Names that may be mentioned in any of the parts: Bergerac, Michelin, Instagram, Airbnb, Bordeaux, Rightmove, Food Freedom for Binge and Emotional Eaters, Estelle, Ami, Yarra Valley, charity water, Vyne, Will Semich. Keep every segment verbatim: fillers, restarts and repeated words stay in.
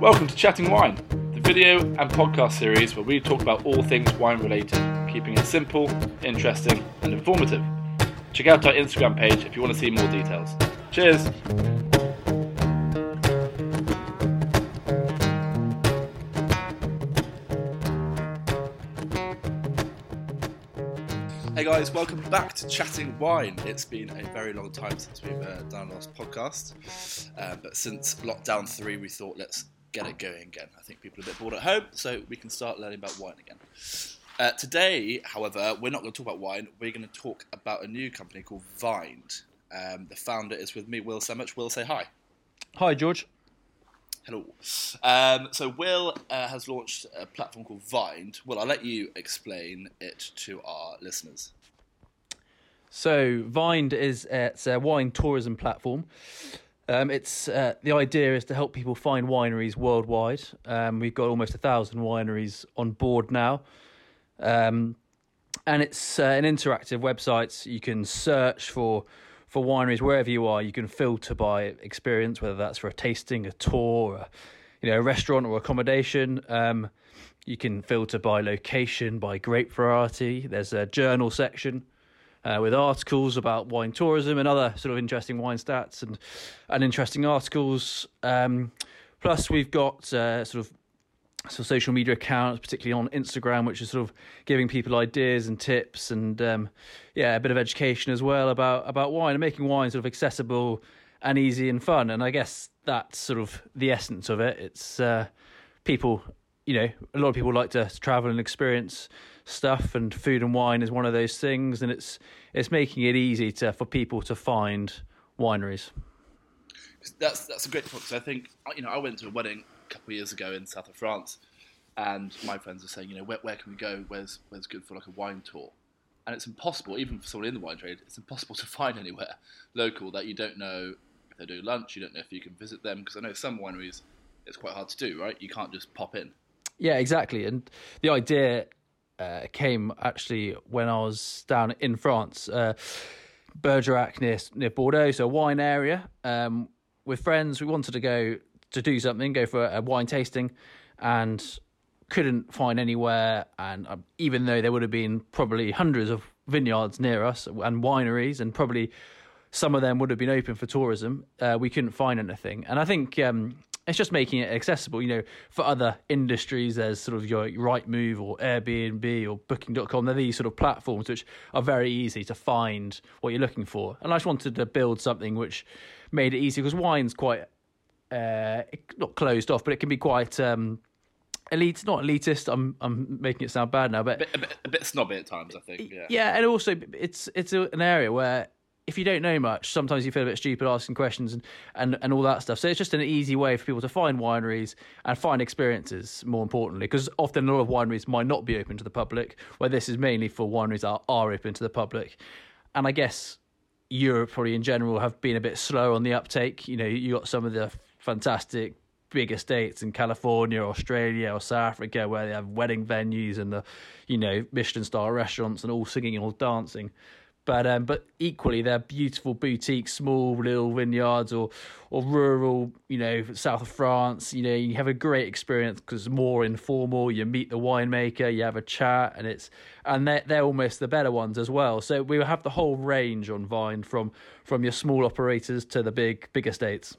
Welcome to Chatting Wine, the video and podcast series where we talk about all things wine related, keeping it simple, interesting and informative. Check out our Instagram page if you want to see more details. Cheers! Hey guys, welcome back to Chatting Wine. It's been a very long time since we've uh, done our last podcast, uh, but since lockdown three, we thought let's get it going again. I think people are a bit bored at home, so we can start learning about wine again. Uh, today, however, we're not going to talk about wine. We're going to talk about a new company called Vyne. Um, the founder is with me, Will Semich. Will, say hi. Hi, George. Hello. Um, so Will uh, has launched a platform called Vyne. Will, I'll let you explain it to our listeners. So Vyne is uh, it's a wine tourism platform. Um, it's uh, the idea is to help people find wineries worldwide. Um, we've got almost a thousand wineries on board now, um, and it's uh, an interactive website. You can search for. For wineries, wherever you are, you can filter by experience, whether that's for a tasting, a tour, a, you know, a restaurant or accommodation. Um, you can filter by location, by grape variety. There's a journal section uh, with articles about wine tourism and other sort of interesting wine stats and, and interesting articles. Um, plus, we've got uh, sort of So social media accounts, particularly on Instagram, which is sort of giving people ideas and tips and, um, yeah, a bit of education as well about, about wine and making wine sort of accessible and easy and fun. And I guess that's sort of the essence of it. It's uh, people, you know, a lot of people like to travel and experience stuff, and food and wine is one of those things. And it's it's making it easy to for people to find wineries. That's that's a great point. Because I think, you know, I went to a wedding a couple of years ago in the south of France, and my friends were saying, you know, where, where can we go? Where's where's good for like a wine tour? And it's impossible, even for someone in the wine trade, it's impossible to find anywhere local that you don't know if they do lunch. You don't know if you can visit them, because I know some wineries it's quite hard to do, right? You can't just pop in. Yeah, exactly. And the idea uh, came actually when I was down in France, uh, Bergerac near near Bordeaux, so a wine area. Um, with friends, we wanted to go. to do something, go for a wine tasting, and couldn't find anywhere. And um, even though there would have been probably hundreds of vineyards near us and wineries, and probably some of them would have been open for tourism, uh, we couldn't find anything. And I think um, it's just making it accessible. You know, for other industries, there's sort of your Rightmove or Airbnb or booking dot com. They're these sort of platforms which are very easy to find what you're looking for. And I just wanted to build something which made it easy, because wine's quite... Uh, not closed off, but it can be quite um, elite. Not elitist. I'm I'm making it sound bad now, but a bit, a bit, a bit snobby at times, I think. Yeah, yeah, and also it's it's an area where if you don't know much, sometimes you feel a bit stupid asking questions and, and, and all that stuff. So it's just an easy way for people to find wineries and find experiences. More importantly, because often a lot of wineries might not be open to the public, where this is mainly for wineries that are open to the public, and I guess Europe probably in general have been a bit slow on the uptake. You know, you got some of the fantastic big estates in California, Australia or South Africa, where they have wedding venues and the, you know, Michelin star restaurants and all singing and all dancing. But um, but equally, they're beautiful boutique, small little vineyards or or rural, you know, south of France. You know, you have a great experience because it's more informal. You meet the winemaker, you have a chat, and it's and they're they're almost the better ones as well. So we have the whole range on Vyne, from from your small operators to the big big estates.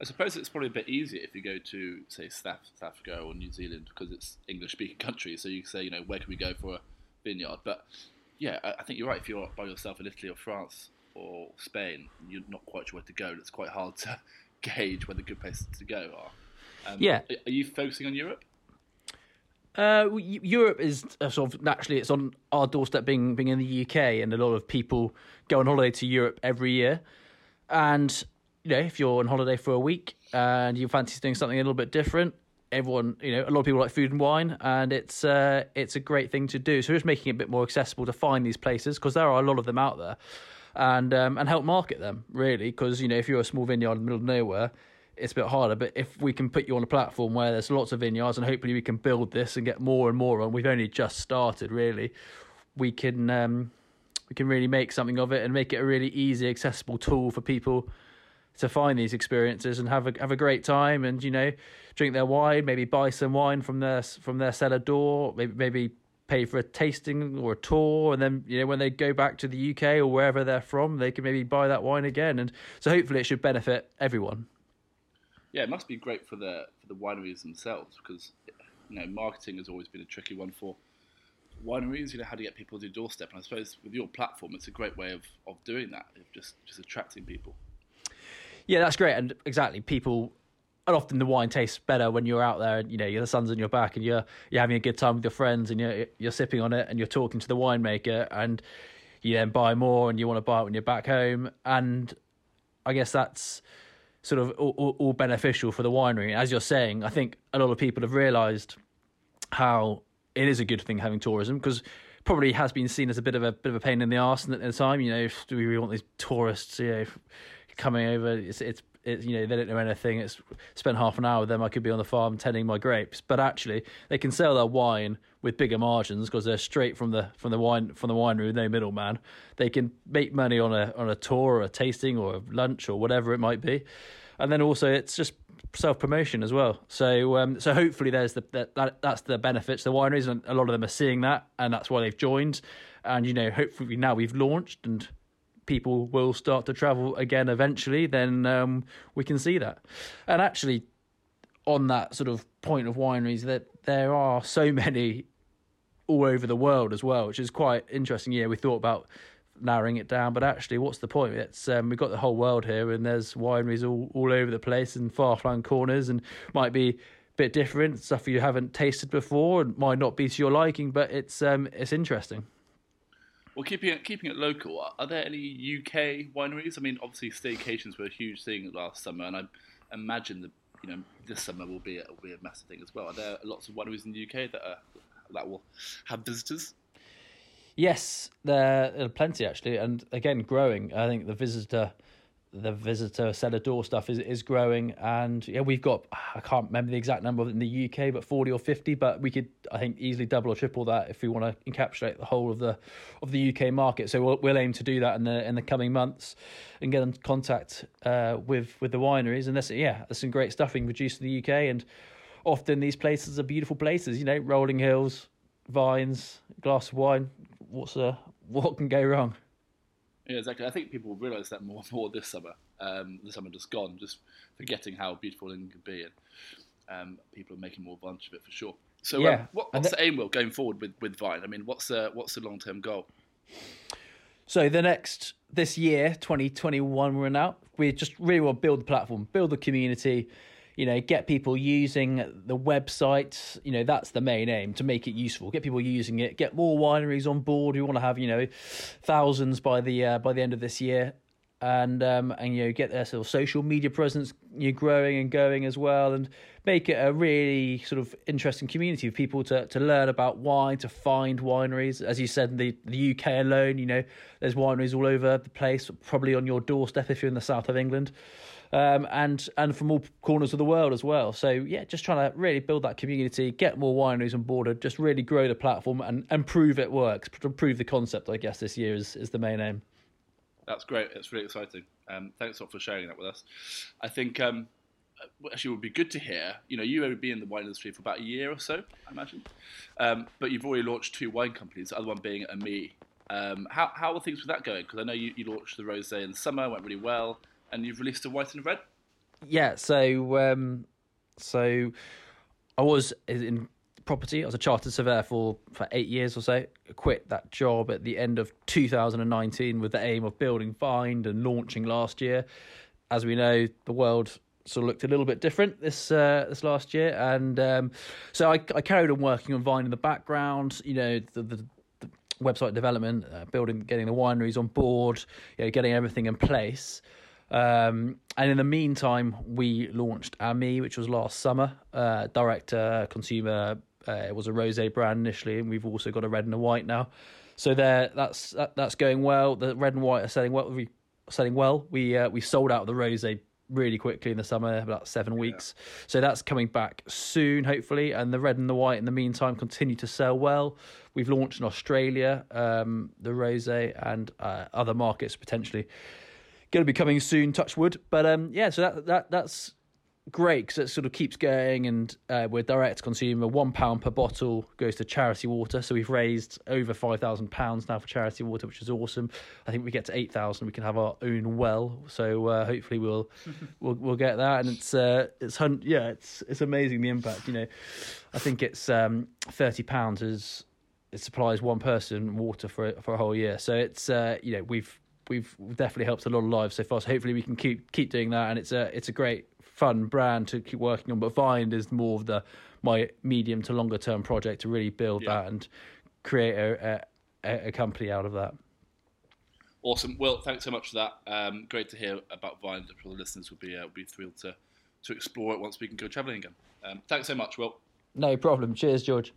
I suppose it's probably a bit easier if you go to, say, South Africa or New Zealand, because it's English-speaking country. So you can say, you know, where can we go for a vineyard? But yeah, I think you're right. If you're by yourself in Italy or France or Spain, you're not quite sure where to go, and it's quite hard to gauge where the good places to go are. Um, yeah. Are you focusing on Europe? Uh, Europe is uh, sort of naturally it's on our doorstep, being being in the U K, and a lot of people go on holiday to Europe every year, and. You know, if you're on holiday for a week and you fancy doing something a little bit different, everyone, you know, a lot of people like food and wine, and it's uh, it's a great thing to do. So just making it a bit more accessible to find these places, because there are a lot of them out there, and um, and help market them, really, because, you know, if you're a small vineyard in the middle of nowhere, it's a bit harder. But if we can put you on a platform where there's lots of vineyards, and hopefully we can build this and get more and more on, we've only just started, really, we can, um, we can really make something of it and make it a really easy, accessible tool for people to find these experiences and have a have a great time, and you know, drink their wine, maybe buy some wine from their from their cellar door, maybe maybe pay for a tasting or a tour, and then you know when they go back to the U K or wherever they're from, they can maybe buy that wine again. And so hopefully it should benefit everyone. Yeah, it must be great for the for the wineries themselves, because you know marketing has always been a tricky one for wineries. You know how to get people to your doorstep, and I suppose with your platform, it's a great way of of doing that, of just just attracting people. Yeah, that's great, and exactly people. And often the wine tastes better when you're out there and, you know, the sun's on your back and you're you're having a good time with your friends and you're, you're sipping on it and you're talking to the winemaker, and you then buy more and you want to buy it when you're back home. And I guess that's sort of all, all, all beneficial for the winery. And as you're saying, I think a lot of people have realised how it is a good thing having tourism, because probably has been seen as a bit of a bit of a pain in the arse at the time. You know, do we want these tourists, you know, coming over? It's it's It, you know, they don't know anything. It's spent half an hour with them. I could be on the farm tending my grapes, but actually they can sell their wine with bigger margins because they're straight from the from the wine from the winery with no middleman. They can make money on a on a tour or a tasting or a lunch or whatever it might be, and then also it's just self promotion as well. So um, so hopefully there's the that, that that's the benefits. The wineries, and a lot of them are seeing that, and that's why they've joined. And you know, hopefully now we've launched and people will start to travel again eventually, then um, we can see that. And actually, on that sort of point of wineries, that there are so many all over the world as well, which is quite interesting. Yeah, we thought about narrowing it down, but actually, what's the point? It's um, we've got the whole world here, and there's wineries all, all over the place in far-flung corners, and might be a bit different, stuff you haven't tasted before, and might not be to your liking, but it's um, it's interesting. Well, keeping it, keeping it local, are there any U K wineries? I mean, obviously staycations were a huge thing last summer, and I imagine the you know this summer will be a, will be a massive thing as well. Are there lots of wineries in the U K that are, that will have visitors? Yes, there are plenty actually, and again growing. I think the visitor the visitor cellar door stuff is, is growing, and yeah, we've got I can't remember the exact number in the U K, but forty or fifty, but we could I think easily double or triple that if we want to encapsulate the whole of the of the U K market. So we'll, we'll aim to do that in the in the coming months and get in contact uh with with the wineries, and that's yeah there's some great stuff being produced in the U K, and often these places are beautiful places, you know, rolling hills, vines, glass of wine. What's uh what can go wrong? Yeah, exactly. I think people will realise that more and more this summer. Um, the summer just gone, just forgetting how beautiful England can be, and um, people are making more bunch of it for sure. So, yeah. um, what, what's th- the aim, Will, going forward with, with Vyne? I mean, what's the uh, what's the long term goal? So the next this year, twenty twenty one, we're in out. We just really want to build the platform, build the community. You know, get people using the website. You know, that's the main aim, to make it useful. Get people using it. Get more wineries on board. We want to have, you know, thousands by the uh, by the end of this year, and um, and you know, get their sort of social media presence, you know, growing and going as well, and make it a really sort of interesting community of people to to learn about wine, to find wineries. As you said, in the the U K alone, you know, there's wineries all over the place, probably on your doorstep if you're in the south of England. Um, and and from all corners of the world as well. So, yeah, just trying to really build that community, get more wineries on board, just really grow the platform and, and prove it works, prove the concept, I guess, this year is, is the main aim. That's great. It's really exciting. Um, thanks a lot for sharing that with us. I think, um, actually, it would be good to hear, you know, you only been in the wine industry for about a year or so, I imagine, um, but you've already launched two wine companies, the other one being Ami. Um, how, how are things with that going? Because I know you, you launched the Rosé in the summer, went really well. And you've released a white and a red? Yeah, so um, so I was in property. I was a chartered surveyor for, for eight years or so. I quit that job at the end of two thousand nineteen with the aim of building Vyne and launching last year. As we know, the world sort of looked a little bit different this uh, this last year. And um, so I, I carried on working on Vyne in the background, you know, the... the website development, uh, building, getting the wineries on board, you know, getting everything in place. Um, and in the meantime, we launched Ami, which was last summer, uh, direct uh, consumer. Uh, it was a rosé brand initially, and we've also got a red and a white now. So there, that's that, that's going well. The red and white are selling well. We selling well. We uh, we sold out the rosé really quickly in the summer, about seven weeks. Yeah. So that's coming back soon, hopefully. And the red and the white, in the meantime, continue to sell well. We've launched in Australia, um, the rosé, and uh, other markets potentially. going to be coming soon, touch wood. But um, yeah, so that that that's great because it sort of keeps going, and uh, we're direct to consumer. One pound per bottle goes to charity water, so we've raised over five thousand pounds now for charity water, which is awesome. I think we get to eight thousand, we can have our own well. So uh, hopefully we'll we'll we'll get that, and it's uh, it's yeah, it's it's amazing the impact. You know, I think it's um, thirty pounds is it supplies one person water for for a whole year. So it's uh, you know we've we've definitely helped a lot of lives so far. So hopefully we can keep keep doing that, and it's a it's a great fun brand to keep working on, but Vyne is more of the my medium to longer term project to really build yeah. that and create a, a a company out of that. Awesome. Well, thanks so much for that. Um, great to hear about Vyne. I'm sure the listeners would be uh, would be thrilled to to explore it once we can go travelling again. Um, thanks so much, Will. No problem. Cheers, George.